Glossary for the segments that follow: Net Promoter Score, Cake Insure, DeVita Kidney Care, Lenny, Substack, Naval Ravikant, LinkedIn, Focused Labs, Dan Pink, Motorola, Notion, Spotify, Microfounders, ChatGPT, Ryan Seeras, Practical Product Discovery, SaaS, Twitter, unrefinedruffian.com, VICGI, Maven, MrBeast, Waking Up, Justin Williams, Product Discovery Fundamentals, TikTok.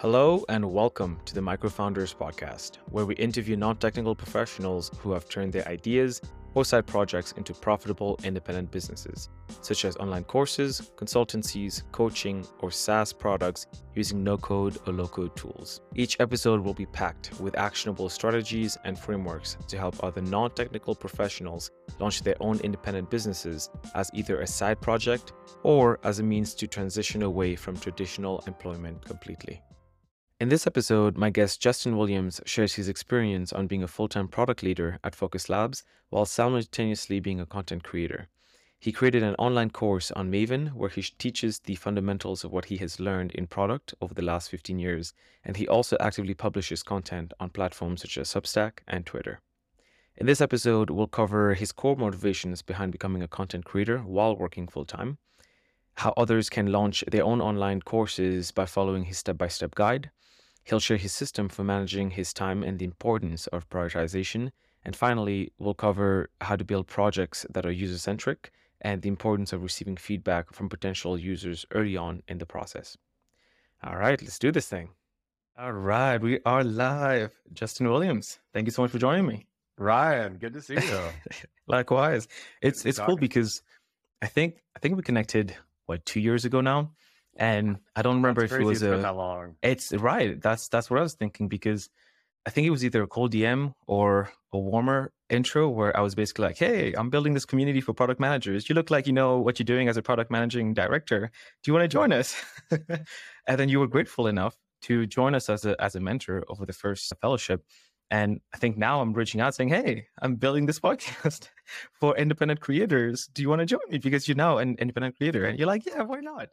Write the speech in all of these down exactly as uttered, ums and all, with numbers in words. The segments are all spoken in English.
Hello and welcome to the Microfounders podcast, where we interview non-technical professionals who have turned their ideas or side projects into profitable independent businesses, such as online courses, consultancies, coaching, or SaaS products using no-code or low-code tools. Each episode will be packed with actionable strategies and frameworks to help other non-technical professionals launch their own independent businesses as either a side project or as a means to transition away from traditional employment completely. In this episode, my guest Justin Williams shares his experience on being a full-time product leader at Focused Labs while simultaneously being a content creator. He created an online course on Maven where he teaches the fundamentals of what he has learned in product over the last fifteen years, and he also actively publishes content on platforms such as Substack and Twitter. In this episode, we'll cover his core motivations behind becoming a content creator while working full-time, how others can launch their own online courses by following his step-by-step guide. He'll share his system for managing his time and the importance of prioritization. And finally, we'll cover how to build projects that are user-centric and the importance of receiving feedback from potential users early on in the process. All right, let's do this thing. All right, we are live. Justin Williams, thank you so much for joining me. Ryan, good to see you. Likewise. It's it's cool because I think I think we connected, what, two years ago now? And I don't remember if it was a, that long. It's right. That's, that's what I was thinking, because I think it was either a cold D M or a warmer intro where I was basically like, hey, I'm building this community for product managers. You look like you know what you're doing as a product managing director. Do you want to join us? And then you were grateful enough to join us as a, as a mentor over the first fellowship. And I think now I'm reaching out saying, hey, I'm building this podcast for independent creators. Do you want to join me? Because you're now an independent creator. And you're like, yeah, why not?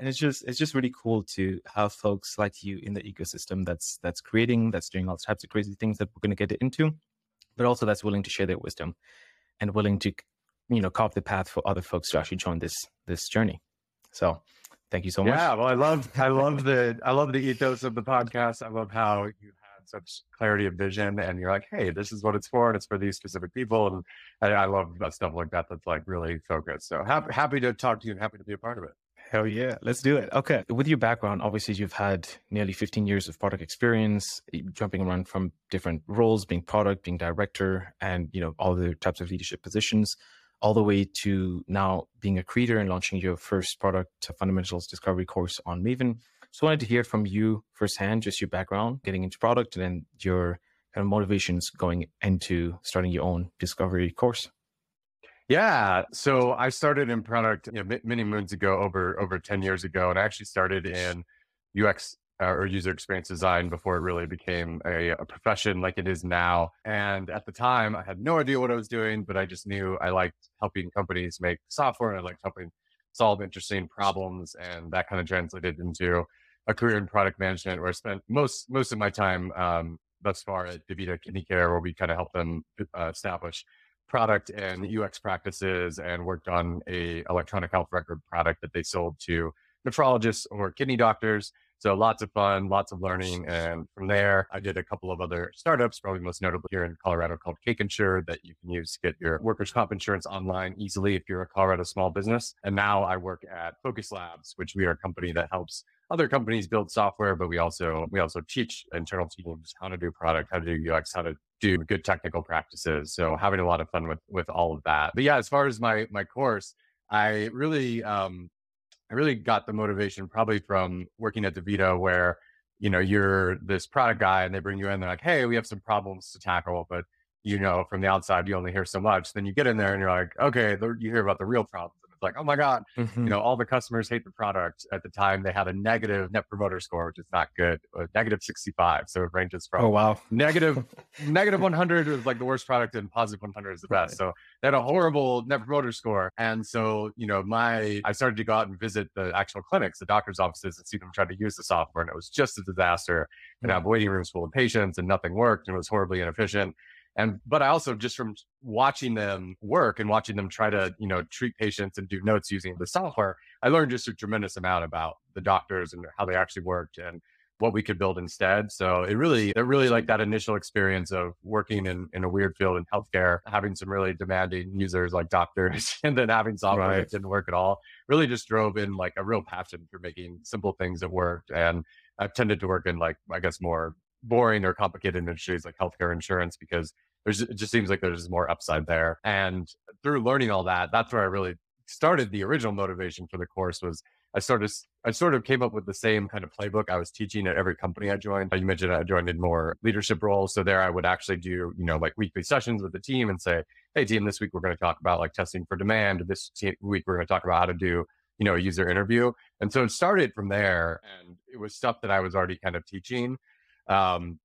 And it's just it's just really cool to have folks like you in the ecosystem that's that's creating, that's doing all types of crazy things that we're going to get into, but also that's willing to share their wisdom and willing to, you know, carve the path for other folks to actually join this this journey. So thank you so much. Yeah, well, I love I love the I love the ethos of the podcast. I love how you had such clarity of vision, and you're like, hey, this is what it's for, and it's for these specific people. And I, I love stuff like that. That's like really focused. So happy happy to talk to you and happy to be a part of it. Hell yeah, let's do it. Okay. With your background, obviously you've had nearly fifteen years of product experience, jumping around from different roles, being product, being director, and, you know, all the types of leadership positions, all the way to now being a creator and launching your first product fundamentals discovery course on Maven. So I wanted to hear from you firsthand, just your background, getting into product, and then your kind of motivations going into starting your own discovery course. Yeah. So I started in product, you know, many moons ago, over, over ten years ago. And I actually started in U X uh, or user experience design before it really became a, a profession like it is now. And at the time I had no idea what I was doing, but I just knew I liked helping companies make software, and I liked helping solve interesting problems. And that kind of translated into a career in product management, where I spent most, most of my time um, thus far at DeVita Kidney Care, where we kind of help them uh, establish product and U X practices, and worked on a electronic health record product that they sold to nephrologists or kidney doctors. So lots of fun, lots of learning. And from there, I did a couple of other startups, probably most notably here in Colorado, called Cake Insure, that you can use to get your workers' comp insurance online easily if you're a Colorado small business. And now I work at Focused Labs, which we are a company that helps other companies build software, but we also we also teach internal teams how to do product, how to do U X, how to do good technical practices. So having a lot of fun with with all of that. But yeah, as far as my my course, I really um I really got the motivation probably from working at DeVita, where, you know, you're this product guy and they bring you in, they're like, hey, we have some problems to tackle, but, you know, from the outside, you only hear so much. Then you get in there and you're like, okay, you hear about the real problems. And it's like, oh my God, mm-hmm. you know, all the customers hate the product. At the time, they had a negative net promoter score, which is not good, negative sixty-five. So it ranges from oh, wow. negative, negative one hundred was like the worst product, and positive one hundred is the best. Right. So they had a horrible net promoter score. And so, you know, my, I started to go out and visit the actual clinics, the doctor's offices, and see them try to use the software. And it was just a disaster. And I have waiting rooms full of patients, and nothing worked, and it was horribly inefficient. And, but I also, just from watching them work and watching them try to, you know, treat patients and do notes using the software, I learned just a tremendous amount about the doctors and how they actually worked and what we could build instead. So it really, it really like that initial experience of working in, in a weird field in healthcare, having some really demanding users like doctors, and then having software right. that didn't work at all, really just drove in like a real passion for making simple things that worked. And I've tended to work in like, I guess, more boring or complicated industries like healthcare insurance, because there's, it just seems like there's more upside there. And through learning all that, that's where I really started. The original motivation for the course was I sort of, I sort of came up with the same kind of playbook I was teaching at every company I joined. You mentioned I joined in more leadership roles. So there I would actually do, you know, like weekly sessions with the team and say, hey team, this week we're going to talk about like testing for demand. This week we're going to talk about how to do, you know, a user interview. And so it started from there, and it was stuff that I was already kind of teaching. Um,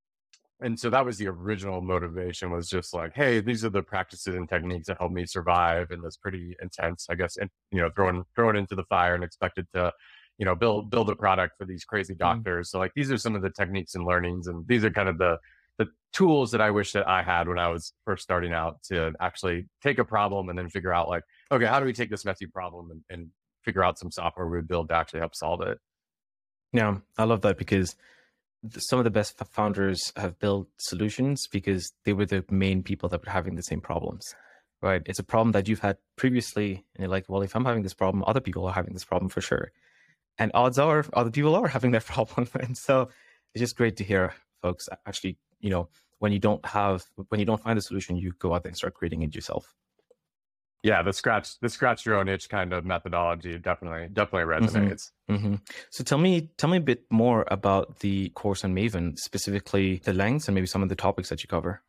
and so that was the original motivation, was just like, hey, these are the practices and techniques that helped me survive in this pretty intense, I guess, and, you know, thrown, thrown into the fire and expected to, you know, build, build a product for these crazy doctors. Mm-hmm. So like, these are some of the techniques and learnings, and these are kind of the, the tools that I wish that I had when I was first starting out to actually take a problem and then figure out like, okay, how do we take this messy problem and, and figure out some software we would build to actually help solve it. Yeah, I love that, because some of the best founders have built solutions because they were the main people that were having the same problems, right? It's a problem that you've had previously, and you're like, well, if I'm having this problem, other people are having this problem for sure. And odds are other people are having that problem. And so it's just great to hear folks actually, you know, when you don't have, when you don't find a solution, you go out there and start creating it yourself. Yeah, the scratch, the scratch your own itch kind of methodology definitely, definitely resonates. Mm-hmm. Mm-hmm. So tell me, tell me a bit more about the course on Maven, specifically the lengths and maybe some of the topics that you cover.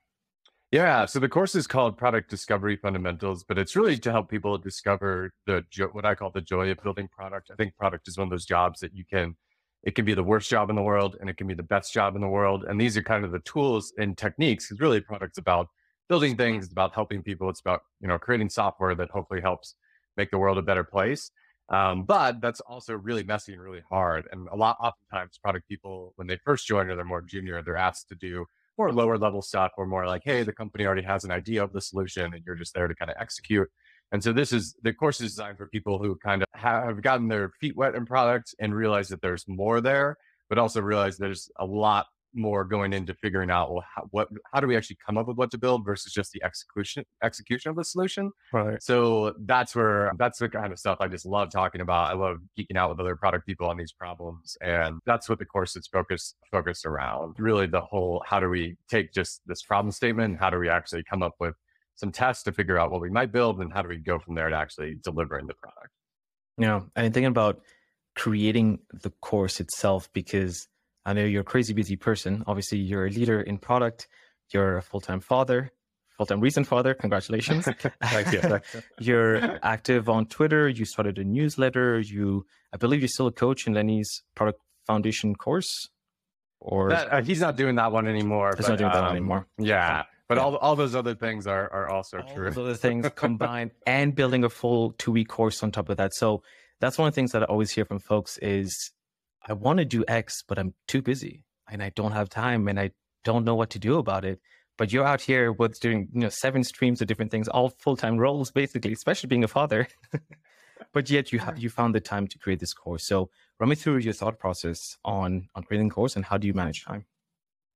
Yeah, so the course is called Product Discovery Fundamentals, but it's really to help people discover the what I call the joy of building product. I think product is one of those jobs that you can, it can be the worst job in the world, and it can be the best job in the world. And these are kind of the tools and techniques, because really product's about building things, about helping people. It's about, you know, creating software that hopefully helps make the world a better place. Um, but that's also really messy and really hard. And a lot, oftentimes product people, when they first join or they're more junior, they're asked to do more lower level stuff, or more like, hey, the company already has an idea of the solution and you're just there to kind of execute. And so this is, the course is designed for people who kind of have gotten their feet wet in products and realize that there's more there, but also realize there's a lot more going into figuring out, well, how, what, how do we actually come up with what to build versus just the execution execution of the solution. Right. So that's where, that's the kind of stuff I just love talking about. I love geeking out with other product people on these problems. And that's what the course is focused, focused around. Really the whole, how do we take just this problem statement? How do we actually come up with some tests to figure out what we might build, and how do we go from there to actually delivering the product? You know, I'm thinking about creating the course itself, because I know you're a crazy busy person. Obviously, you're a leader in product. You're a full-time father, full-time recent father. Congratulations. Thank you. You're active on Twitter. You started a newsletter. You, I believe you're still a coach in Lenny's Product Foundation course? Or that, uh, he's not doing that one anymore. He's but, not doing um, that one anymore. Yeah. But yeah. all all those other things are, are also all true. All those other things combined, and building a full two-week course on top of that. So that's one of the things that I always hear from folks is, I want to do X, but I'm too busy and I don't have time and I don't know what to do about it. But you're out here with doing, you know, seven streams of different things, all full-time roles, basically, especially being a father. But yet you have, you found the time to create this course. So run me through your thought process on, on creating the course, and how do you manage time?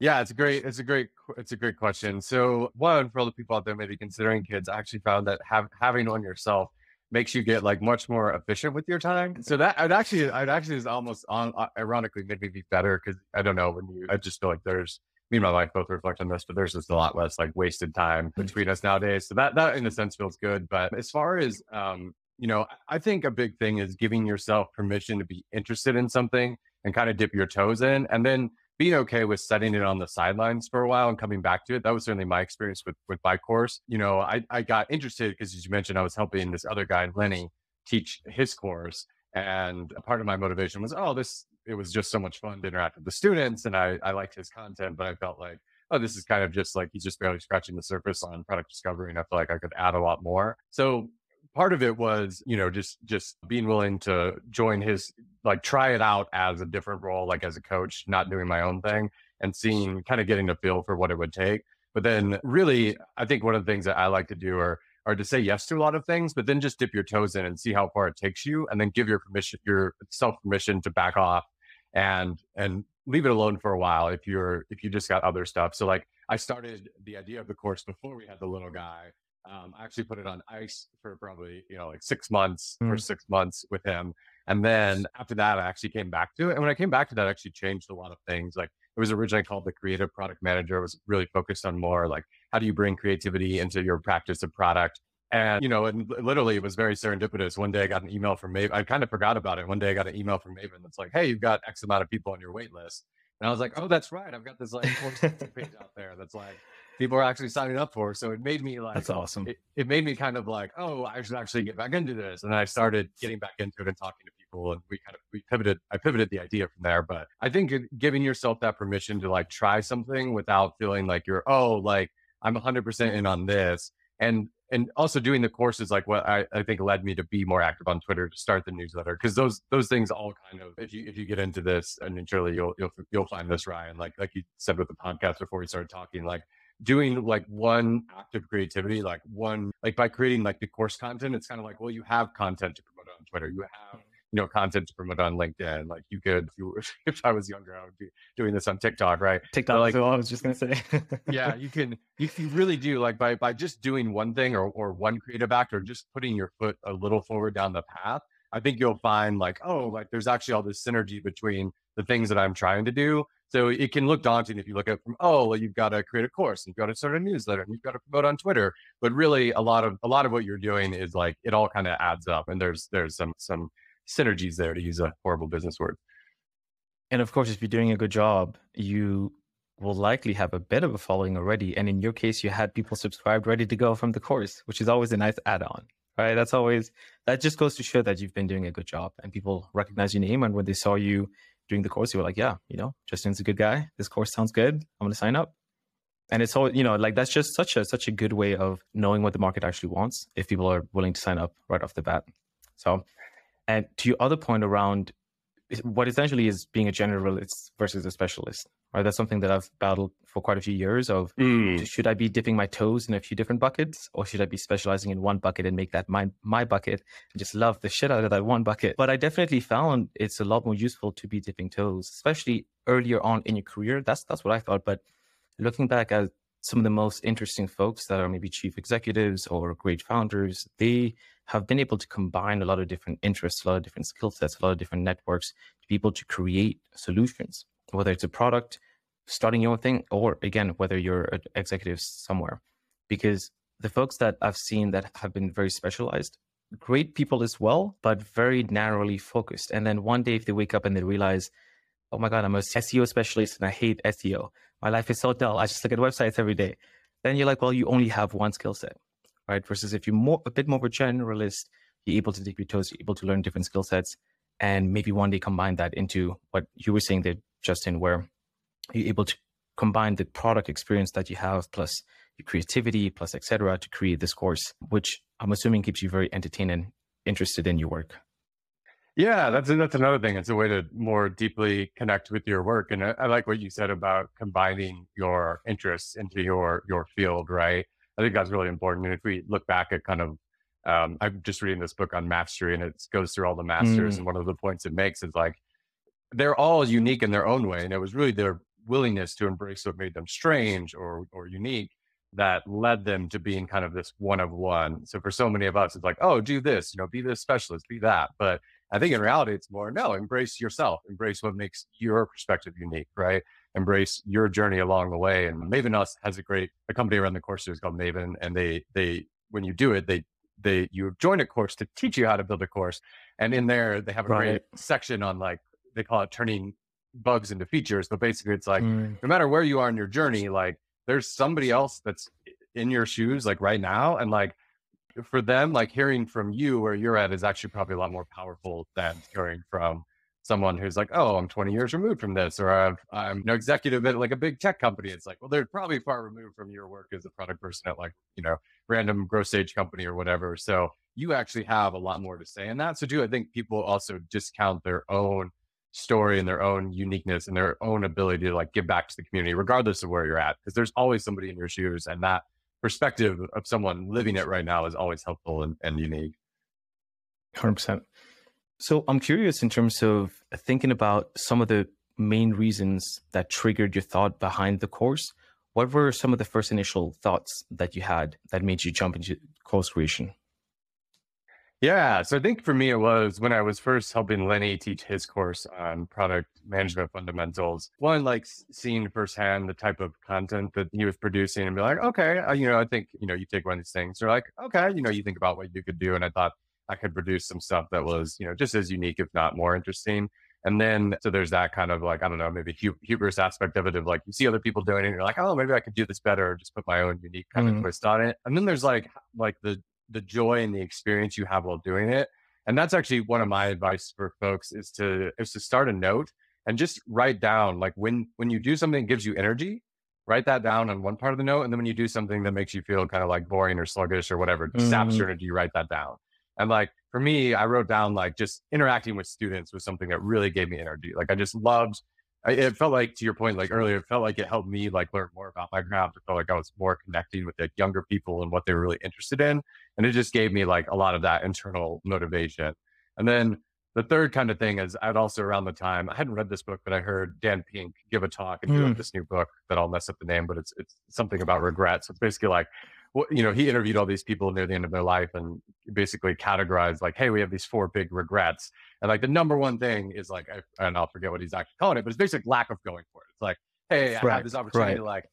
Yeah, it's a great, it's a great, it's a great question. So one, for all the people out there maybe considering kids, I actually found that have, having one yourself makes you get like much more efficient with your time. So that I'd actually, I'd actually is almost on, ironically made me be better. Cause I don't know, when you, I just feel like there's, me and my wife both reflect on this, but there's just a lot less like wasted time between us nowadays. So that, that in a sense feels good. But as far as, um, you know, I think a big thing is giving yourself permission to be interested in something and kind of dip your toes in, and then being okay with setting it on the sidelines for a while and coming back to it. That was certainly my experience with, with my course. You know, I, I got interested because, as you mentioned, I was helping this other guy, Lenny, teach his course. And part of my motivation was, oh, this, it was just so much fun to interact with the students. And I, I liked his content, but I felt like, oh, this is kind of just like, he's just barely scratching the surface on product discovery. And I feel like I could add a lot more. So part of it was, you know, just, just being willing to join his, like, try it out as a different role, like as a coach, not doing my own thing, and seeing, kind of getting a feel for what it would take. But then really, I think one of the things that I like to do are, are to say yes to a lot of things, but then just dip your toes in and see how far it takes you, and then give your permission, yourself permission to back off and, and leave it alone for a while if you're, if you just got other stuff. So like, I started the idea of the course before we had the little guy. Um, I actually put it on ice for probably, you know, like six months mm. for six months with him. And then after that, I actually came back to it. And when I came back to that, I actually changed a lot of things. Like it was originally called the creative product manager. It was really focused on more like, how do you bring creativity into your practice of product? And, you know, and literally it was very serendipitous. One day I got an email from Maven. I kind of forgot about it. One day I got an email from Maven that's like, hey, you've got X amount of people on your wait list. And I was like, oh, that's right. I've got this like course page out there that's like, people are actually signing up for. So it made me like, that's awesome. It, it made me kind of like, oh, I should actually get back into this. And I started getting back into it and talking to people. And we kind of, we pivoted, I pivoted the idea from there. But I think giving yourself that permission to like try something without feeling like you're, oh, like I'm one hundred percent in on this. And And also doing the courses, like what I, I think led me to be more active on Twitter, to start the newsletter, because those those things all kind of, if you if you get into this, and surely you'll you'll you'll find this, Ryan, like like you said with the podcast before we started talking, like doing like one act of creativity, like one like by creating like the course content, it's kind of like, well, you have content to promote on Twitter, you have you know content to promote on LinkedIn, like you could, if, you, if I was younger, I would be doing this on TikTok, right? TikTok, like, so I was just gonna say, yeah, you can, you, you really do like by by just doing one thing or or one creative act, or just putting your foot a little forward down the path. I think you'll find like, oh, like there's actually all this synergy between the things that I'm trying to do. So it can look daunting if you look at it from, oh, well, you've got to create a course, and you've got to start a newsletter, and you've got to promote on Twitter. But really, a lot of a lot of what you're doing is like it all kind of adds up, and there's there's some some synergies there, to use a horrible business word. And of course, if you're doing a good job, you will likely have a bit of a following already. And in your case, you had people subscribed, ready to go from the course, which is always a nice add-on, right? That's always, that just goes to show that you've been doing a good job and people recognize your name. And when they saw you doing the course, you were like, yeah, you know, Justin's a good guy. This course sounds good. I'm going to sign up. And it's all, you know, like that's just such a, such a good way of knowing what the market actually wants if people are willing to sign up right off the bat. So, and to your other point around what essentially is being a generalist versus a specialist, right? That's something that I've battled for quite a few years of, mm. should I be dipping my toes in a few different buckets, or should I be specializing in one bucket and make that my, my bucket and just love the shit out of that one bucket? But I definitely found it's a lot more useful to be dipping toes, especially earlier on in your career. That's, that's what I thought. But looking back at some of the most interesting folks that are maybe chief executives or great founders, they have been able to combine a lot of different interests, a lot of different skill sets, a lot of different networks to be able to create solutions, whether it's a product, starting your own thing, or again, whether you're an executive somewhere. Because the folks that I've seen that have been very specialized, great people as well, but very narrowly focused. And then one day if they wake up and they realize, oh my God, I'm a S E O specialist and I hate S E O. My life is so dull. I just look at websites every day. Then you're like, well, you only have one skill set, right? Versus if you're more, a bit more of a generalist, you're able to dip your toes, you're able to learn different skill sets, and maybe one day combine that into what you were saying there, Justin, where you're able to combine the product experience that you have, plus your creativity, plus et cetera, to create this course, which I'm assuming keeps you very entertained and interested in your work. Yeah, that's that's another thing. It's a way to more deeply connect with your work. And I, I like what you said about combining your interests into your your field, right? I think that's really important. And if we look back at kind of, um, I'm just reading this book on mastery, and it goes through all the masters. Mm. And one of the points it makes is like, they're all unique in their own way. And it was really their willingness to embrace what made them strange or or unique that led them to being kind of this one of one. So for so many of us, it's like, oh, do this, you know, be this specialist, be that. But I think in reality, it's more, no, embrace yourself, embrace what makes your perspective unique, right? Embrace your journey along the way. And Maven has a great, a company around the course is called Maven. And they, they, when you do it, they, they, you join a course to teach you how to build a course. And in there, they have a right. great section on like, they call it turning bugs into features. But basically it's like, mm. no matter where you are in your journey, like there's somebody else that's in your shoes, like right now. And like, for them, like hearing from you where you're at is actually probably a lot more powerful than hearing from someone who's like, oh, I'm twenty years removed from this, or I've, I'm an executive at like a big tech company. It's like, well, they're probably far removed from your work as a product person at like, you know, random growth stage company or whatever. So you actually have a lot more to say in that. So too, I think people also discount their own story and their own uniqueness and their own ability to like give back to the community, regardless of where you're at, because there's always somebody in your shoes, and that perspective of someone living it right now is always helpful and, and unique. one hundred percent. So I'm curious in terms of thinking about some of the main reasons that triggered your thought behind the course. What were some of the first initial thoughts that you had that made you jump into course creation? Yeah. So I think for me, it was when I was first helping Lenny teach his course on product management fundamentals. One, like seeing firsthand the type of content that he was producing and be like, okay, you know, I think, you know, you take one of these things. You're like, okay, you know, you think about what you could do. And I thought I could produce some stuff that was, you know, just as unique, if not more interesting. And then, so there's that kind of like, I don't know, maybe hu- hubris aspect of it, of like, you see other people doing it and you're like, oh, maybe I could do this better, or just put my own unique kind mm-hmm. of twist on it. And then there's like, like the, the joy and the experience you have while doing it. And that's actually one of my advice for folks is to, is to start a note and just write down, like when, when you do something that gives you energy, write that down on one part of the note. And then when you do something that makes you feel kind of like boring or sluggish or whatever, mm-hmm. saps your energy, you write that down. And like, for me, I wrote down like just interacting with students was something that really gave me energy. Like I just loved, it felt like, to your point, like earlier, it felt like it helped me like learn more about my craft. It felt like I was more connecting with the younger people and what they were really interested in. And it just gave me like a lot of that internal motivation. And then the third kind of thing is I'd also around the time, I hadn't read this book, but I heard Dan Pink give a talk and mm. do this new book that I'll mess up the name, but it's it's something about regret. So it's basically like, well, you know, he interviewed all these people near the end of their life and basically categorized like, hey, we have these four big regrets. And like the number one thing is like, I, and I'll forget what he's actually calling it, but it's basically lack of going for it. It's like, hey, I right, had this opportunity right. to like,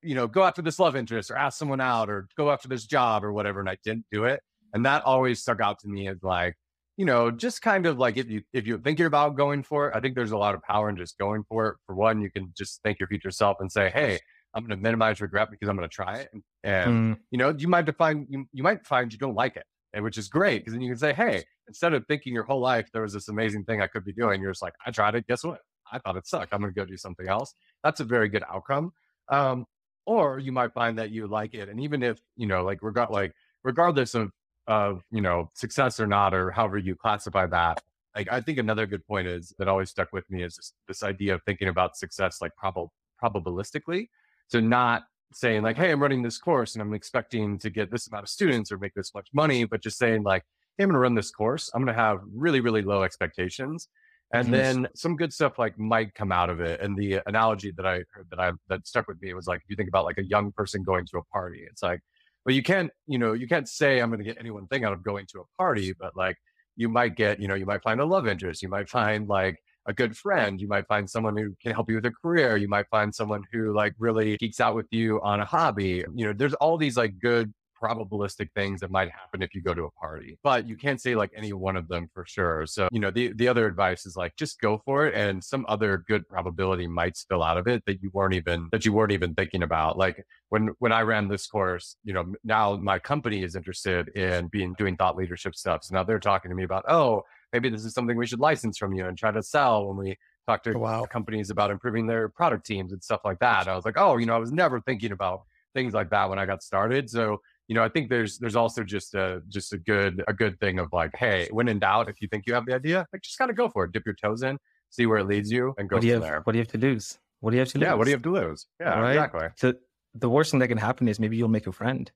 you know, go after this love interest or ask someone out or go after this job or whatever. And I didn't do it. And that always stuck out to me as like, you know, just kind of like if you, if you're thinking about going for it, I think there's a lot of power in just going for it. For one, you can just thank your future self and say, hey, I'm going to minimize regret because I'm going to try it. And, and mm. you know, you might define, you, you might find you don't like it, and which is great. Because then you can say, hey, instead of thinking your whole life, there was this amazing thing I could be doing. You're just like, I tried it. Guess what? I thought it sucked. I'm going to go do something else. That's a very good outcome. Um, or you might find that you like it. And even if, you know, like, reg- like regardless of, of, you know, success or not, or however you classify that, like, I think another good point is that always stuck with me is this, this idea of thinking about success, like prob- probabilistically. So not saying like, hey, I'm running this course and I'm expecting to get this amount of students or make this much money, but just saying like, hey, I'm going to run this course. I'm going to have really, really low expectations. And mm-hmm. then some good stuff like might come out of it. And the analogy that I heard that I, that stuck with me was like, if you think about like a young person going to a party, it's like, well, you can't, you know, you can't say I'm going to get any one thing out of going to a party, but like you might get, you know, you might find a love interest. You might find like a good friend, you might find someone who can help you with a career. You might find someone who like really geeks out with you on a hobby. You know, there's all these like good probabilistic things that might happen if you go to a party, but you can't say like any one of them for sure. So, you know, the, the other advice is like, just go for it. And some other good probability might spill out of it that you weren't even, that you weren't even thinking about. Like when, when I ran this course, you know, now my company is interested in being doing thought leadership stuff. So now they're talking to me about, oh, maybe this is something we should license from you and try to sell when we talk to wow. companies about improving their product teams and stuff like that. And I was like, oh, you know, I was never thinking about things like that when I got started. So, you know, I think there's there's also just a just a good a good thing of like, hey, when in doubt, if you think you have the idea, like just kind of go for it, dip your toes in, see where it leads you, and go from there. What do you have to lose? What do you have to lose? Yeah, what do you have to lose? Yeah, right? Exactly. So the worst thing that can happen is maybe you'll make a friend,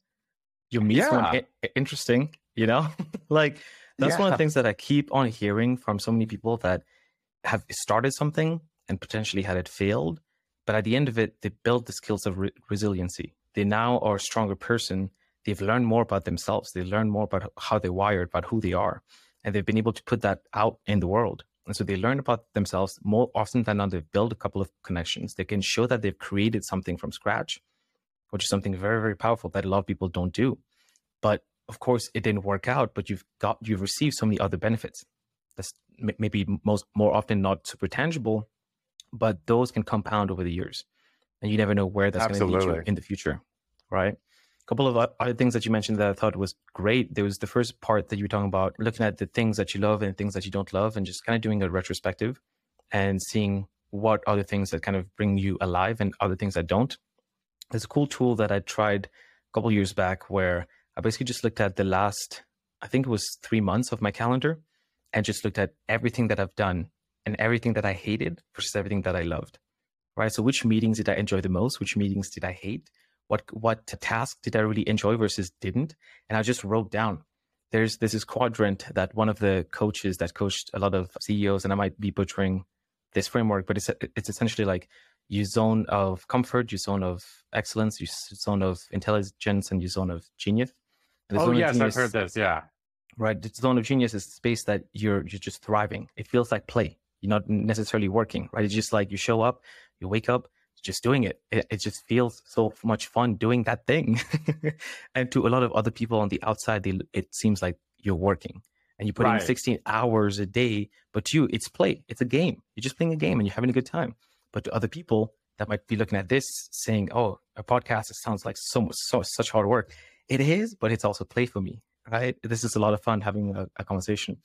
you'll meet yeah. someone I- interesting, you know, like. That's yeah. one of the things that I keep on hearing from so many people that have started something and potentially had it failed. But at the end of it, they built the skills of re- resiliency. They now are a stronger person. They've learned more about themselves. They learn more about how they're wired, about who they are. And they've been able to put that out in the world. And so they learn about themselves more often than not. They've built a couple of connections. They can show that they've created something from scratch, which is something very, very powerful that a lot of people don't do. But of course, it didn't work out, but you've got you've received so many other benefits. That's maybe most more often not super tangible, but those can compound over the years, and you never know where that's going to lead you in the future, right? A couple of other things that you mentioned that I thought was great. There was the first part that you were talking about, looking at the things that you love and things that you don't love, and just kind of doing a retrospective and seeing what are the things that kind of bring you alive and other things that don't. There's a cool tool that I tried a couple of years back where I basically just looked at the last, I think it was three months of my calendar, and just looked at everything that I've done and everything that I hated versus everything that I loved, right? So which meetings did I enjoy the most? Which meetings did I hate? What what task did I really enjoy versus didn't? And I just wrote down, there's this is quadrant that one of the coaches that coached a lot of C E Os, and I might be butchering this framework, but it's it's essentially like your zone of comfort, your zone of excellence, your zone of intelligence, and your zone of genius. Oh, yes, I've heard this. Yeah. right? The zone of genius is the space that you're, you're just thriving. It feels like play. You're not necessarily working, right? It's just like you show up, you wake up, just doing it. It, it just feels so much fun doing that thing. And to a lot of other people on the outside, they, it seems like you're working and you're putting right. sixteen hours a day, but to you, it's play. It's a game. You're just playing a game and you're having a good time. But to other people that might be looking at this saying, oh, a podcast, it sounds like so much, so such hard work. It is, but it's also play for me, right? This is a lot of fun having a, a conversation.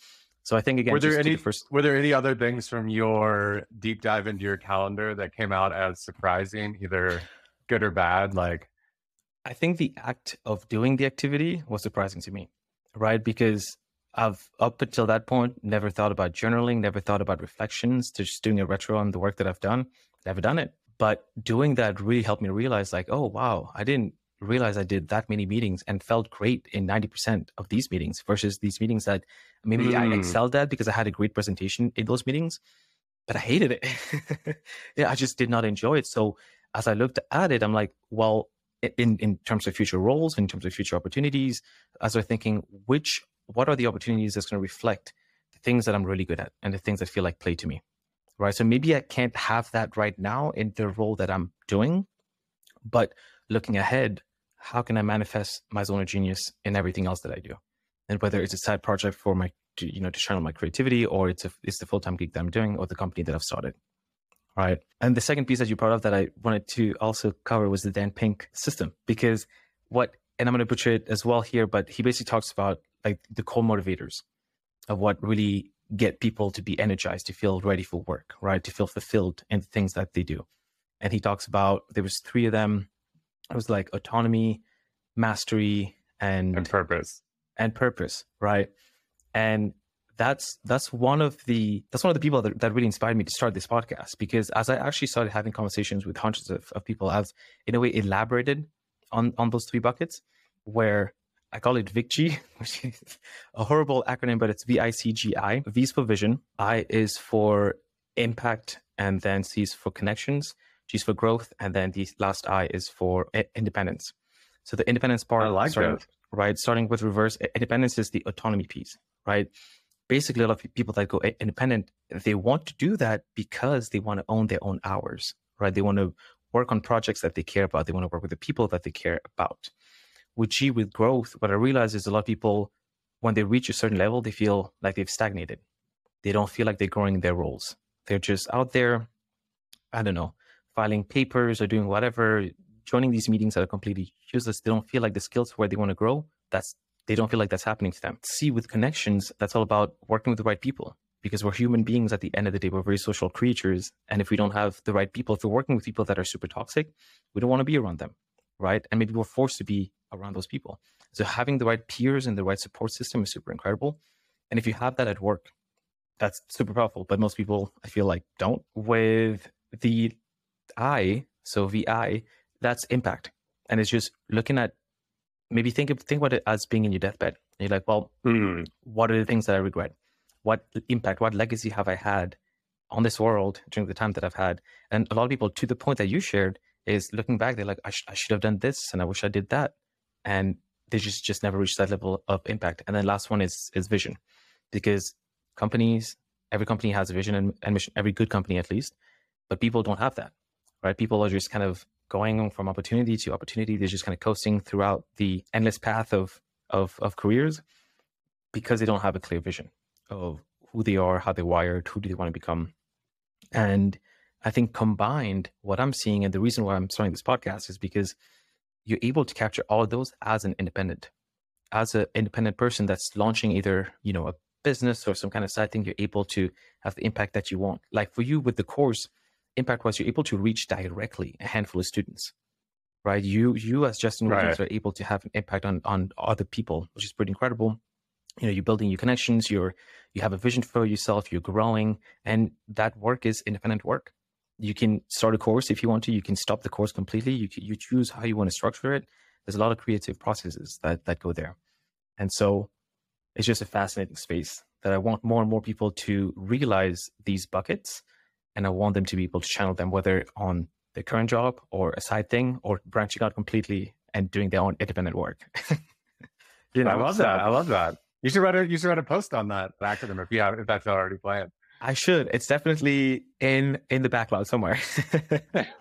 So I think, again, were there any, the first... were there any other things from your deep dive into your calendar that came out as surprising, either good or bad? Like, I think the act of doing the activity was surprising to me, right? Because I've, up until that point, never thought about journaling, never thought about reflections, just doing a retro on the work that I've done, never done it. But doing that really helped me realize like, oh, wow, I didn't realize I did that many meetings and felt great in ninety percent of these meetings versus these meetings that maybe mm. I excelled at because I had a great presentation in those meetings, but I hated it. Yeah, I just did not enjoy it. So as I looked at it, I'm like, well, in, in terms of future roles, in terms of future opportunities, as we're thinking, which, what are the opportunities that's going to reflect the things that I'm really good at and the things that feel like play to me, right? So maybe I can't have that right now in the role that I'm doing, but looking ahead, how can I manifest my zone of genius in everything else that I do? And whether it's a side project for my, to, you know, to channel my creativity, or it's a, it's the full-time gig that I'm doing, or the company that I've started, right? And the second piece that you brought up that I wanted to also cover was the Dan Pink system, because what, and I'm going to butcher it as well here, but he basically talks about like the core motivators of what really get people to be energized, to feel ready for work, right? To feel fulfilled in the things that they do. And he talks about, there was three of them. It was like autonomy, mastery, and, and purpose and purpose. Right. And that's, that's one of the, that's one of the people that, that really inspired me to start this podcast, because as I actually started having conversations with hundreds of, of people, I've in a way elaborated on, on those three buckets where I call it VICGI, which is a horrible acronym, but it's V I C G I. V is for vision. I is for impact. And then C is for connections. G is for growth, and then the last I is for independence. So the independence part, I like starting, that. Right? Starting with reverse independence is the autonomy piece, right? Basically, a lot of people that go independent, they want to do that because they want to own their own hours, right? They want to work on projects that they care about. They want to work with the people that they care about. With G, with growth, what I realize is a lot of people, when they reach a certain level, they feel like they've stagnated. They don't feel like they're growing in their roles. They're just out there, I don't know, filing papers or doing whatever, joining these meetings that are completely useless. They don't feel like the skills where they want to grow, that's, they don't feel like that's happening to them. See, with connections, that's all about working with the right people, because we're human beings at the end of the day. We're very social creatures. And if we don't have the right people, if we're working with people that are super toxic, we don't want to be around them, right? And maybe we're forced to be around those people. So having the right peers and the right support system is super incredible. And if you have that at work, that's super powerful. But most people, I feel like, don't. With the I, so V I, that's impact. And it's just looking at, maybe think of, think about it as being in your deathbed. And you're like, well, mm. what are the things that I regret? What impact, what legacy have I had on this world during the time that I've had? And a lot of people, to the point that you shared, is looking back, they're like, I, sh- I should have done this and I wish I did that. And they just, just never reached that level of impact. And then last one is, is vision. Because companies, every company has a vision and, and mission, every good company at least, but people don't have that. Right? People are just kind of going from opportunity to opportunity. They're just kind of coasting throughout the endless path of, of, of careers because they don't have a clear vision of who they are, how they're wired, who do they want to become. And I think combined, what I'm seeing and the reason why I'm starting this podcast is because you're able to capture all of those as an independent, as an independent person that's launching either, you know, a business or some kind of side thing. You're able to have the impact that you want. Like for you with the course, impact was you're able to reach directly a handful of students, right? You, you as Justin Williams right. are able to have an impact on, on other people, which is pretty incredible. You know, you're building your connections, you're, you have a vision for yourself, you're growing, and that work is independent work. You can start a course if you want to, you can stop the course completely. You you choose how you want to structure it. There's a lot of creative processes that, that go there. And so it's just a fascinating space that I want more and more people to realize these buckets. And I want them to be able to channel them, whether on their current job or a side thing or branching out completely and doing their own independent work. You know, I love so. that. I love that. You should write a you should write a post on that acronym if you have if that's already planned. I should. It's definitely in in the backlog somewhere.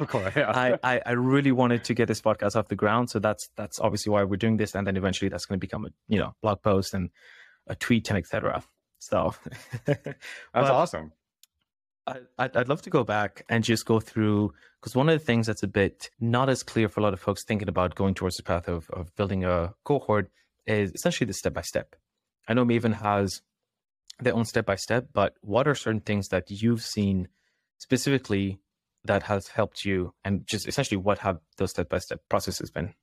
Of course. Yeah. I, I, I really wanted to get this podcast off the ground. So that's that's obviously why we're doing this. And then eventually that's going to become a you know blog post and a tweet and et cetera. So that's awesome. I, I'd, I'd love to go back and just go through, because one of the things that's a bit not as clear for a lot of folks thinking about going towards the path of, of building a cohort is essentially the step-by-step. I know Maven has their own step-by-step, but what are certain things that you've seen specifically that has helped you, and just essentially what have those step-by-step processes been?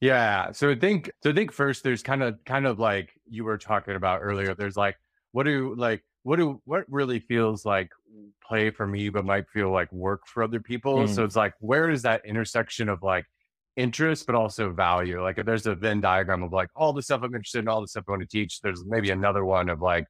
Yeah. So I think, so I think first there's kind of, kind of like you were talking about earlier, there's like, what do like, what do, what really feels like play for me, but might feel like work for other people. Mm. So it's like, where is that intersection of like interest, but also value? Like if there's a Venn diagram of like all the stuff I'm interested in, all the stuff I want to teach, there's maybe another one of like,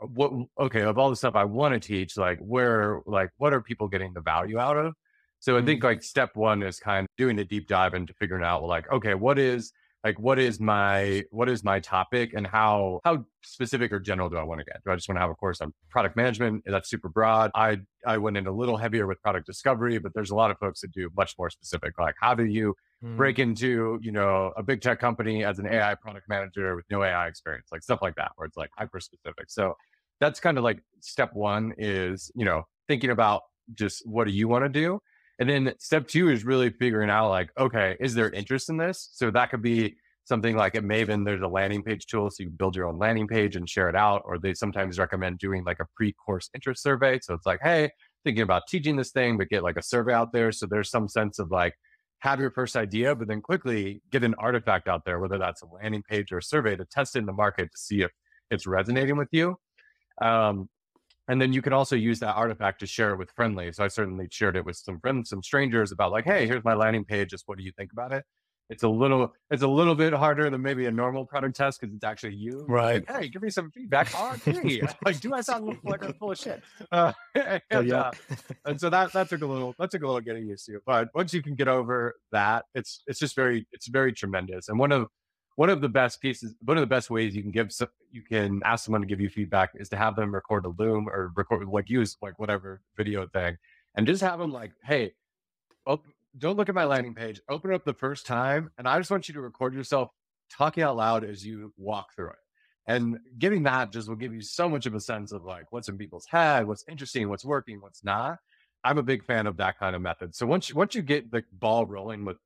what, okay, of all the stuff I want to teach, like where, like, what are people getting the value out of? So I think like step one is kind of doing a deep dive into figuring out like, okay, what is like, what is my, what is my topic and how, how specific or general do I want to get? Do I just want to have a course on product management? That's super broad. I, I went in a little heavier with product discovery, but there's a lot of folks that do much more specific. Like how do you mm. break into, you know, a big tech company as an A I product manager with no A I experience, like stuff like that, where it's like hyper specific. So that's kind of like step one is, you know, thinking about just what do you want to do? And then step two is really figuring out like, okay, is there interest in this? So that could be something like at Maven, there's a landing page tool. So you build your own landing page and share it out. Or they sometimes recommend doing like a pre-course interest survey. So it's like, hey, thinking about teaching this thing, but get like a survey out there. So there's some sense of like, have your first idea, but then quickly get an artifact out there, whether that's a landing page or a survey to test it in the market to see if it's resonating with you. Um, And then you can also use that artifact to share it with friendly. So I certainly shared it with some friends, some strangers about like, hey, here's my landing page. Just what do you think about it? It's a little, it's a little bit harder than maybe a normal product test because it's actually you. Right. Like, hey, give me some feedback. Oh, hey. Like, do I sound like I'm full of shit? Uh, and, oh, yeah. uh, and so that that took a little, that took a little getting used to. But once you can get over that, it's it's just very, it's very tremendous. And one of One of the best pieces, one of the best ways you can give, some, you can ask someone to give you feedback is to have them record a Loom or record like use like whatever video thing, and just have them like, hey, op- don't look at my landing page. Open it up the first time, and I just want you to record yourself talking out loud as you walk through it. And giving that just will give you so much of a sense of like what's in people's head, what's interesting, what's working, what's not. I'm a big fan of that kind of method. So once once you get the ball rolling with,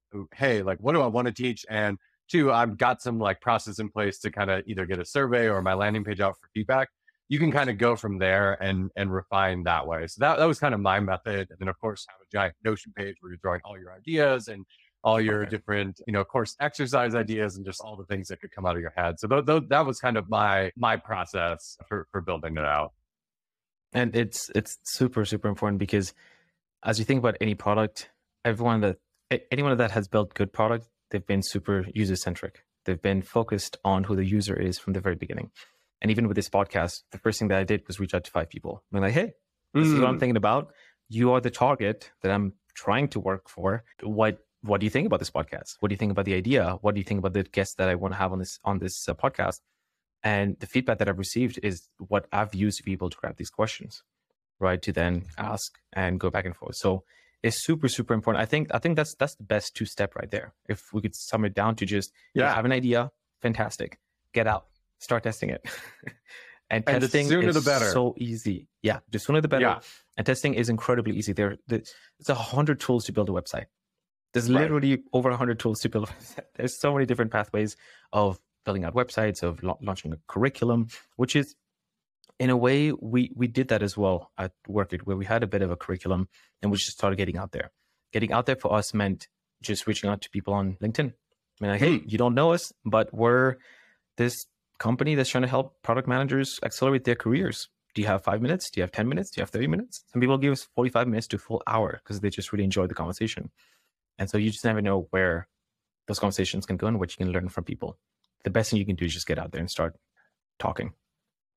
hey, like what do I want to teach and Two, I've got some like process in place to kind of either get a survey or my landing page out for feedback. You can kind of go from there and and refine that way. So that, that was kind of my method. And then of course, have a giant Notion page where you're throwing all your ideas and all your okay. different, you know, course exercise ideas and just all the things that could come out of your head. So th- th- that was kind of my my process for, for building it out. And it's it's super, super important because as you think about any product, everyone that anyone that has built good product, they've been super user-centric. They've been focused on who the user is from the very beginning. And even with this podcast, the first thing that I did was reach out to five people. I'm like, hey, this mm. is what I'm thinking about. You are the target that I'm trying to work for. What What do you think about this podcast? What do you think about the idea? What do you think about the guests that I want to have on this on this uh, podcast? And the feedback that I've received is what I've used to be able to grab these questions, right? To then ask and go back and forth. So it's super, super important. I think I think that's that's the best two step right there. If we could sum it down to just yeah. you have an idea, fantastic. Get out, start testing it. and, and testing the sooner is the better. So easy. Yeah, the sooner the better. Yeah. And testing is incredibly easy. There, there's a hundred tools to build a website. There's right. literally over a hundred tools to build a website. There's so many different pathways of building out websites, of la- launching a curriculum, which is, in a way, we we did that as well at WorkIt, where we had a bit of a curriculum and we just started getting out there. Getting out there for us meant just reaching out to people on LinkedIn. I mean, like, hey, you don't know us, but we're this company that's trying to help product managers accelerate their careers. Do you have five minutes? Do you have ten minutes? Do you have thirty minutes? Some people give us forty-five minutes to a full hour because they just really enjoyed the conversation. And so you just never know where those conversations can go and what you can learn from people. The best thing you can do is just get out there and start talking.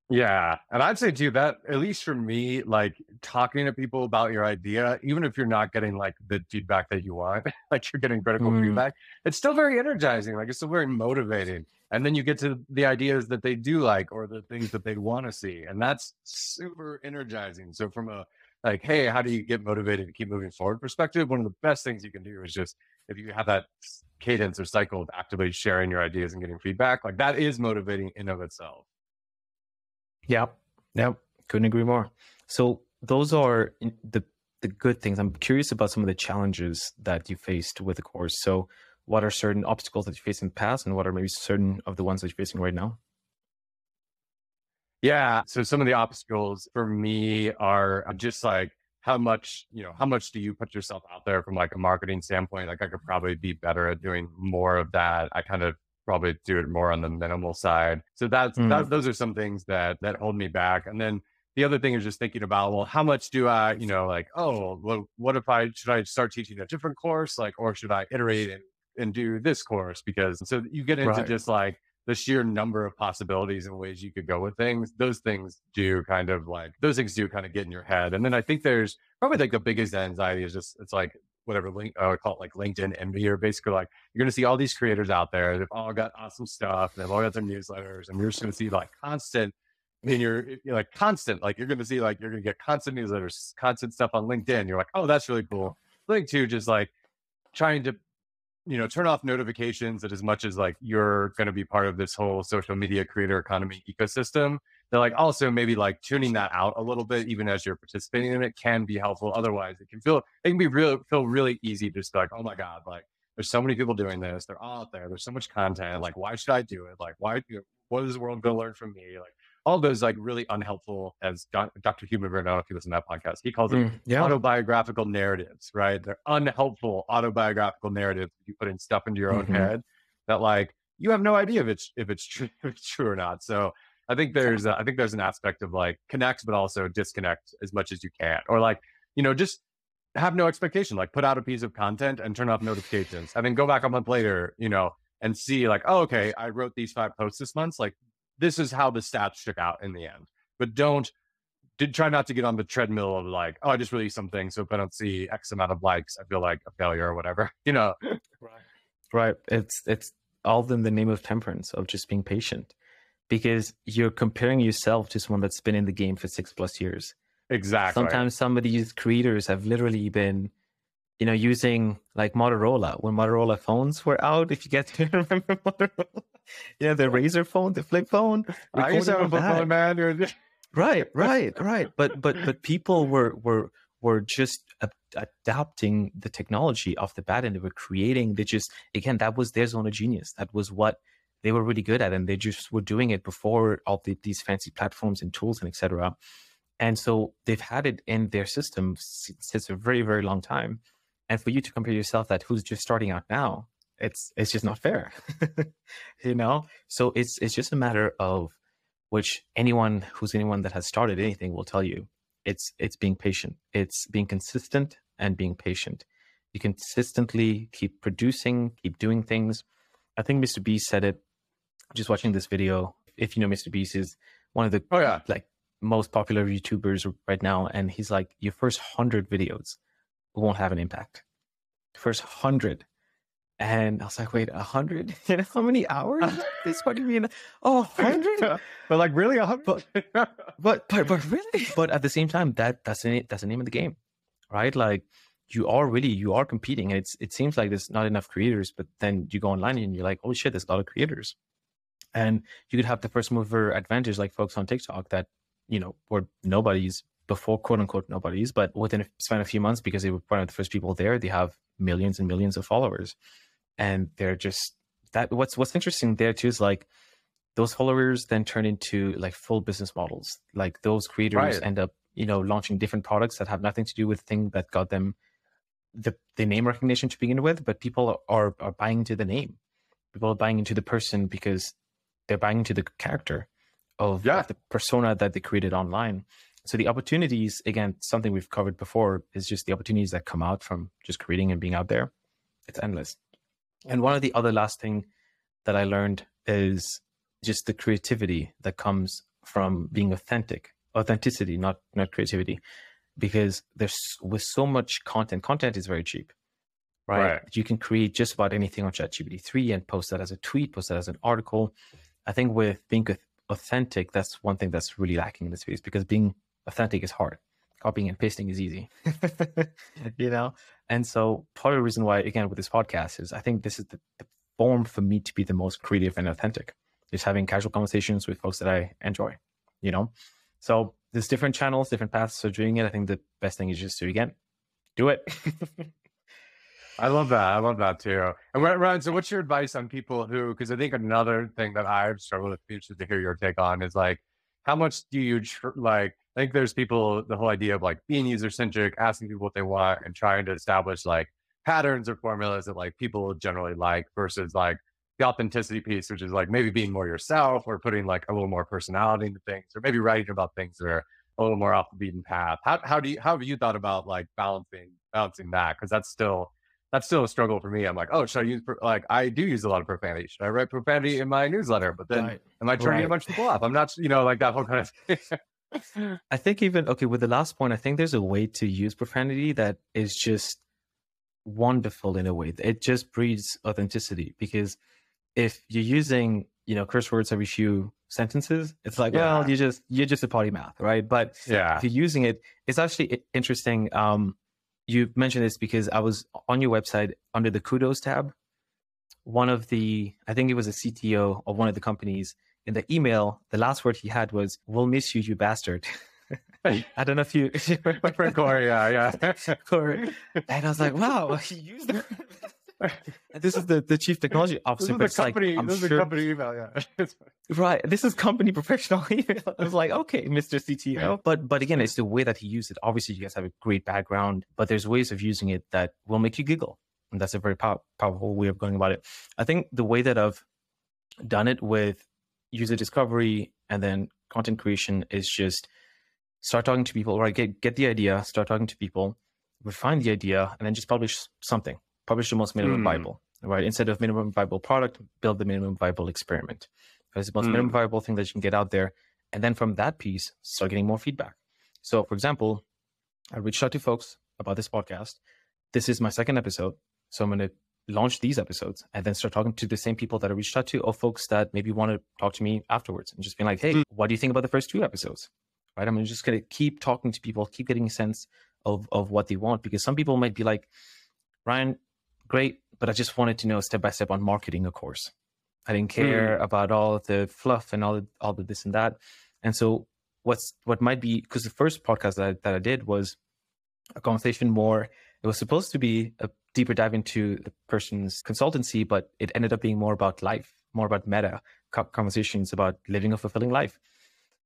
Yeah. And I'd say too, that at least for me, like talking to people about your idea, even if you're not getting like the feedback that you want, like you're getting critical mm. feedback, it's still very energizing. Like it's still very motivating. And then you get to the ideas that they do like, or the things that they want to see. And that's super energizing. So from a like, hey, how do you get motivated to keep moving forward perspective? One of the best things you can do is just, if you have that cadence or cycle of actively sharing your ideas and getting feedback, like that is motivating in of itself. Yeah, yeah, couldn't agree more. So those are the, the good things. I'm curious about some of the challenges that you faced with the course. So what are certain obstacles that you faced in the past, and what are maybe certain of the ones that you're facing right now? Yeah. So some of the obstacles for me are just like, how much, you know, how much do you put yourself out there from like a marketing standpoint? Like I could probably be better at doing more of that. I kind of probably do it more on the minimal side. So that's, mm. that, those are some things that, that hold me back. And then the other thing is just thinking about, well, how much do I, you know, like, oh, well, what if I, should I start teaching a different course? Like, or should I iterate and and do this course? Because so you get into right. just like the sheer number of possibilities and ways you could go with things. Those things do kind of like, those things do kind of get in your head. And then I think there's probably like the biggest anxiety is just, it's like whatever link, I would call it like LinkedIn envy, or basically like, you're going to see all these creators out there. They've all got awesome stuff. They've all got their newsletters, and you're just going to see like constant, I mean, you're, you're like constant, like you're going to see like, you're going to get constant newsletters, constant stuff on LinkedIn. You're like, oh, that's really cool. Link to just like trying to, you know, turn off notifications that as much as like, you're going to be part of this whole social media creator economy ecosystem, they're like also maybe like tuning that out a little bit, even as you're participating in it, can be helpful. Otherwise it can feel, it can be real, feel really easy to just be like, oh my God, like there's so many people doing this. They're all out there. There's so much content. Like, why should I do it? Like, why, you know, what is the world going to learn from me? Like all those like really unhelpful, as Doctor Hugh Maven, I don't know if you listen to that podcast, he calls them mm, yeah. autobiographical narratives, right? They're unhelpful autobiographical narratives. You put in stuff into your own mm-hmm. head that like, you have no idea if it's, if it's true, if it's true or not. So I think there's, a, I think there's an aspect of like connect, but also disconnect as much as you can, or like, you know, just have no expectation, like put out a piece of content and turn off notifications and then go back a month later, you know, and see like, oh, okay, I wrote these five posts this month. Like, this is how the stats shook out in the end, but don't did try not to get on the treadmill of like, oh, I just released something. So if I don't see X amount of likes, I feel like a failure or whatever, you know? Right. Right. It's, it's all in the name of temperance, of just being patient, because you're comparing yourself to someone that's been in the game for six plus years. Exactly. Sometimes some of these creators have literally been, you know, using like Motorola, when Motorola phones were out, if you get to remember Motorola, yeah, the Razor phone, the flip phone. I used to have a phone, man. Right, right, right. But but but people were were were just adapting the technology off the bat, and they were creating. They just again, that was their zone of genius. That was what they were really good at, and they just were doing it before all the, these fancy platforms and tools and et cetera. And so they've had it in their system since a very very long time. And for you to compare yourself that who's just starting out now, it's it's just not fair, you know? So it's it's just a matter of, which anyone who's anyone that has started anything will tell you, it's it's being patient. It's being consistent and being patient. You consistently keep producing, keep doing things. I think MrBeast said it, just watching this video. If you know, MrBeast is one of the oh, yeah. like most popular YouTubers right now. And he's like, your first hundred videos won't have an impact. First hundred. And I was like, wait, a hundred? You know, how many hours this what do you mean? Oh, hundred? But like really a hundred? But, but but but really? But at the same time, that that's the that's the name of the game. Right? Like you are really you are competing. And it's it seems like there's not enough creators, but then you go online and you're like, oh shit, there's a lot of creators. And you could have the first mover advantage, like folks on TikTok that, you know, were nobodies before, quote unquote nobodies, but within a span of a few months, because they were one of the first people there, they have millions and millions of followers. And they're just that what's what's interesting there too is like those followers then turn into like full business models. Like those creators right. end up, you know, launching different products that have nothing to do with the thing that got them the, the name recognition to begin with, but people are, are buying into the name. People are buying into the person because they're buying into the character of yeah. like, the persona that they created online. So the opportunities, again, something we've covered before, is just the opportunities that come out from just creating and being out there. It's endless. And one of the other last thing that I learned is just the creativity that comes from being authentic, authenticity, not, not creativity, because there's with so much content, content is very cheap. right? right? You can create just about anything on ChatGPT three and post that as a tweet, post that as an article. I think with being authentic, that's one thing that's really lacking in this space, because being authentic is hard. Copying and pasting is easy, you know? And so part of the reason why, again, with this podcast is I think this is the, the form for me to be the most creative and authentic, is having casual conversations with folks that I enjoy, you know? So there's different channels, different paths for doing it. I think the best thing is just to, again, do it. I love that. I love that too. And Ryan, so what's your advice on people who, because I think another thing that I've struggled with, interested to hear your take on, is like, how much do you tr- like, I think there's people, the whole idea of like being user-centric, asking people what they want and trying to establish like patterns or formulas that like people generally like, versus like the authenticity piece, which is like maybe being more yourself or putting like a little more personality into things, or maybe writing about things that are a little more off the beaten path. How, how do you, how have you thought about like balancing, balancing that? Cause that's still, that's still a struggle for me. I'm like, oh, should I use, like, I do use a lot of profanity. Should I write profanity in my newsletter? But then right. am I turning right. a bunch of people off? I'm not, you know, like that whole kind of thing. I think even, okay, with the last point, I think there's a way to use profanity that is just wonderful in a way. It just breeds authenticity, because if you're using, you know, curse words every few sentences, it's like, yeah. well, you just, you're just a potty mouth, right? But yeah. if you're using it, it's actually interesting. Um, You mentioned this because I was on your website under the kudos tab. One of the, I think it was a C T O of one of the companies, in the email, the last word he had was, "We'll miss you, you bastard." I don't know if you, my friend Corey, yeah, yeah, Corey. And I was like, wow, he used that. This is the, the chief technology officer. This is the company, like, this is sure... company email, yeah. Right. This is company professional email. I was like, okay, Mister C T O. But but again, it's the way that he used it. Obviously, you guys have a great background, but there's ways of using it that will make you giggle. And that's a very pow- powerful way of going about it. I think the way that I've done it with user discovery and then content creation is just start talking to people, right? Get, get the idea, start talking to people, refine the idea, and then just publish something. Publish the most minimum mm. viable, right? Instead of minimum viable product, build the minimum viable experiment. That's the most mm. minimum viable thing that you can get out there. And then from that piece, start getting more feedback. So for example, I reached out to folks about this podcast. This is my second episode. So I'm going to launch these episodes and then start talking to the same people that I reached out to, or folks that maybe want to talk to me afterwards, and just being like, hey, mm. what do you think about the first two episodes? Right? I'm just going to keep talking to people, keep getting a sense of, of what they want, because some people might be like, Ryan, great, but I just wanted to know step-by-step on marketing a course. I didn't care mm. about all of the fluff and all the, all the this and that. And so what's what might be, because the first podcast that I, that I did was a conversation more, it was supposed to be a deeper dive into the person's consultancy, but it ended up being more about life, more about meta conversations about living a fulfilling life,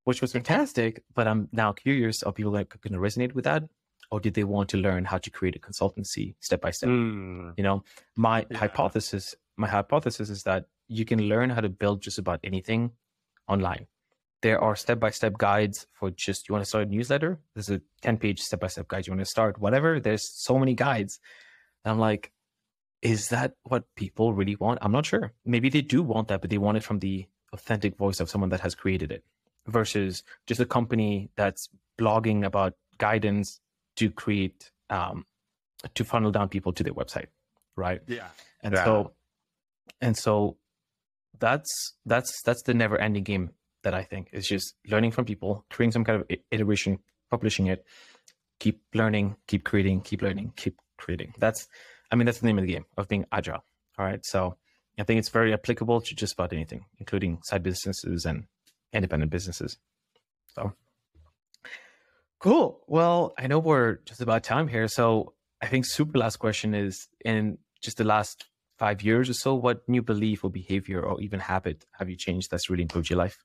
which was fantastic. But I'm now curious, are people like going to resonate with that? Or did they want to learn how to create a consultancy step by step? Mm. You know, my yeah. hypothesis, my hypothesis is that you can learn how to build just about anything online. There are step-by-step guides for just, you want to start a newsletter? There's a ten page step-by-step guide. You want to start whatever? There's so many guides. And I'm like, is that what people really want? I'm not sure. Maybe they do want that, but they want it from the authentic voice of someone that has created it, versus just a company that's blogging about guidance to create, um, to funnel down people to their website, right? Yeah. And yeah. so, and so that's, that's, that's the never ending game that I think is just learning from people, creating some kind of iteration, publishing it, keep learning, keep creating, keep learning, keep creating. That's, I mean, that's the name of the game of being agile. All right. So I think it's very applicable to just about anything, including side businesses and independent businesses. So. Cool. Well, I know we're just about time here. So I think super last question is, in just the last five years or so, what new belief or behavior or even habit have you changed that's really improved your life?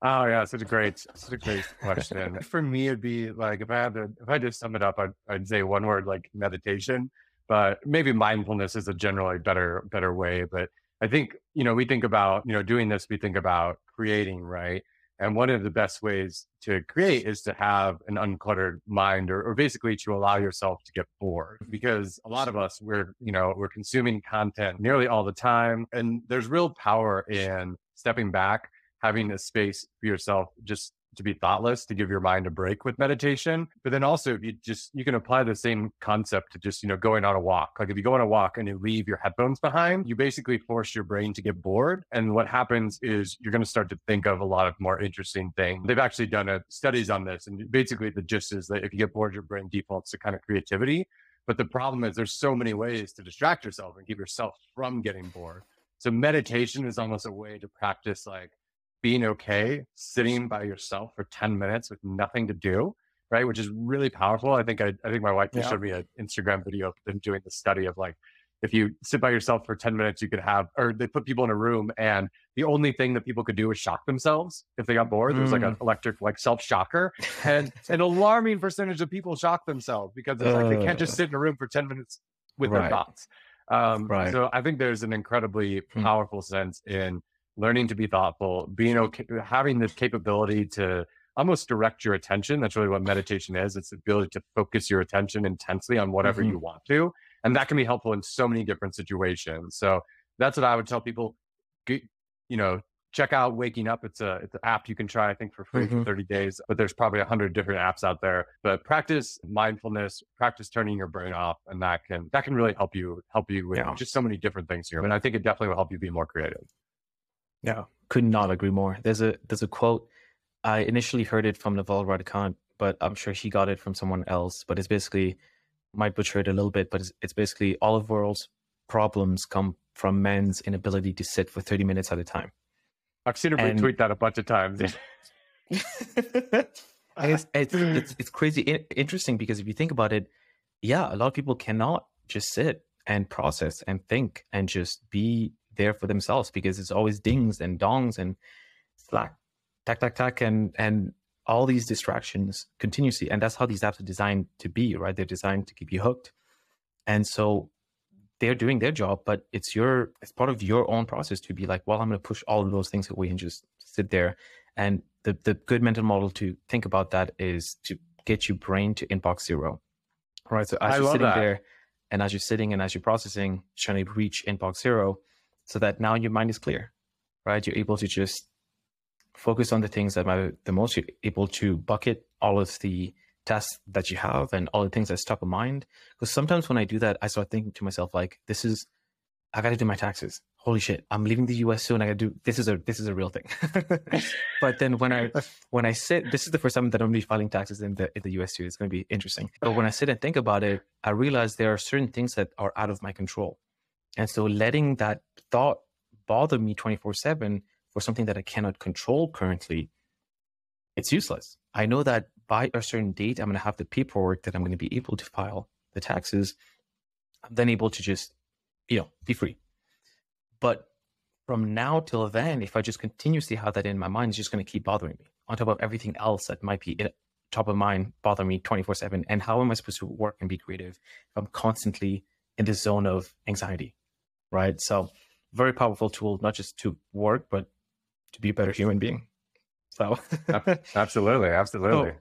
Oh yeah, such a great, such a great question. For me, it'd be like, if I had to, if I just sum it up, I'd, I'd say one word, like meditation, but maybe mindfulness is a generally better, better way. But I think, you know, we think about, you know, doing this, we think about creating, right? And one of the best ways to create is to have an uncluttered mind, or, or basically to allow yourself to get bored, because a lot of us, we're, you know, we're consuming content nearly all the time. And there's real power in stepping back, having a space for yourself just to be thoughtless, to give your mind a break with meditation. But then also, if you just, you can apply the same concept to just, you know, going on a walk. Like if you go on a walk and you leave your headphones behind, you basically force your brain to get bored. And what happens is you're going to start to think of a lot of more interesting things. They've actually done a, studies on this. And basically the gist is that if you get bored, your brain defaults to kind of creativity. But the problem is there's so many ways to distract yourself and keep yourself from getting bored. So meditation is almost a way to practice like being okay, sitting by yourself for ten minutes with nothing to do, right? Which is really powerful. I think I, I think my wife yeah. showed me an Instagram video of them doing the study of like, if you sit by yourself for ten minutes, you could have, or they put people in a room and the only thing that people could do was shock themselves. If they got bored, mm. there was like an electric, like self-shocker, and an alarming percentage of people shock themselves because it's uh, like, they can't just sit in a room for ten minutes with right. their thoughts. Um, right. So I think there's an incredibly powerful mm. sense in learning to be thoughtful, being okay, having the capability to almost direct your attention. That's really what meditation is. It's the ability to focus your attention intensely on whatever mm-hmm. you want to. And that can be helpful in so many different situations. So that's what I would tell people. Get, you know, check out Waking Up. It's a it's an app you can try, I think, for free mm-hmm. for thirty days, but there's probably a hundred different apps out there. But practice mindfulness, practice turning your brain off, and that can that can really help you help you with yeah. just so many different things here. And I think it definitely will help you be more creative. Yeah, could not agree more. There's a there's a quote. I initially heard it from Naval Ravikant, but I'm sure he got it from someone else. But it's basically, might butcher it a little bit, but it's, it's basically all of the world's problems come from man's inability to sit for thirty minutes at a time. I've seen him and, retweet that a bunch of times. it's, it's, it's, it's crazy interesting because if you think about it, yeah, a lot of people cannot just sit and process and think and just be there for themselves because it's always dings and dongs and slack, tack, tack, tack, and and all these distractions continuously. And that's how these apps are designed to be, right? They're designed to keep you hooked. And so they're doing their job, but it's your, it's part of your own process to be like, well, I'm going to push all of those things away and just sit there. And the, the good mental model to think about that is to get your brain to inbox zero, right? So as I you're sitting that. there and as you're sitting and as you're processing, trying to reach inbox zero so that now your mind is clear, right? You're able to just focus on the things that matter the most. You're able to bucket all of the tasks that you have and all the things that's top of mind. Because sometimes when I do that, I start thinking to myself, like, this is, I got to do my taxes. Holy shit, I'm leaving the U S soon. I got to do, this is a, this is a real thing. But then when I, when I sit, this is the first time that I'm going to be filing taxes in the, in the U S too. It's going to be interesting. But when I sit and think about it, I realize there are certain things that are out of my control. And so letting that thought bother me twenty-four seven for something that I cannot control currently, it's useless. I know that by a certain date, I'm going to have the paperwork that I'm going to be able to file the taxes. I'm then able to just, you know, be free. But from now till then, if I just continuously have that in my mind, it's just going to keep bothering me on top of everything else that might be top of mind, bother me twenty-four seven. And how am I supposed to work and be creative if I'm constantly in this zone of anxiety, right? So very powerful tool, not just to work, but to be a better human being. So absolutely. Absolutely. So,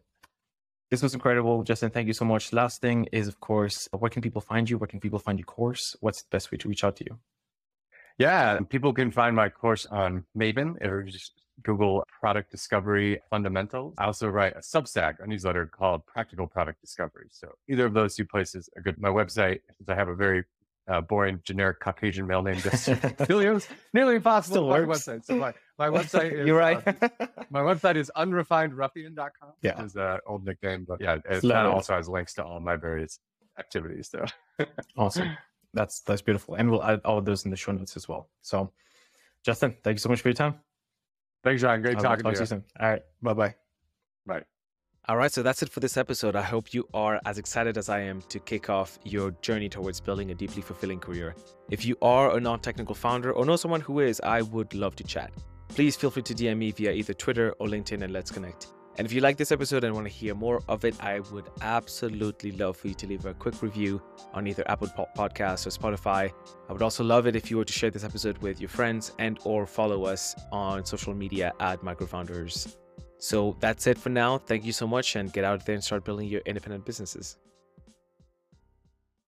this was incredible. Justin, thank you so much. Last thing is, of course, where can people find you? Where can people find your course? What's the best way to reach out to you? Yeah, people can find my course on Maven or just Google Product Discovery Fundamentals. I also write a Substack, a newsletter called Practical Product Discovery. So either of those two places are good. My website, since I have a very Uh, boring, generic Caucasian male named Justin Williams. Nearly impossible. My website. So my, my website is, you're right. uh, my website is unrefined ruffian dot com. Yeah, is an old nickname, but yeah, it also has links to all my various activities. So awesome. That's that's beautiful, and we'll add all of those in the show notes as well. So, Justin, thank you so much for your time. Thanks, Ryan. Great I'll talking talk to you. Soon. All right. Bye bye. Bye. All right, so that's it for this episode. I hope you are as excited as I am to kick off your journey towards building a deeply fulfilling career. If you are a non-technical founder or know someone who is, I would love to chat. Please feel free to D M me via either Twitter or LinkedIn and let's connect. And if you like this episode and want to hear more of it, I would absolutely love for you to leave a quick review on either Apple Podcasts or Spotify. I would also love it if you were to share this episode with your friends and or follow us on social media at microfounders. So that's it for now. Thank you so much and get out there and start building your independent businesses.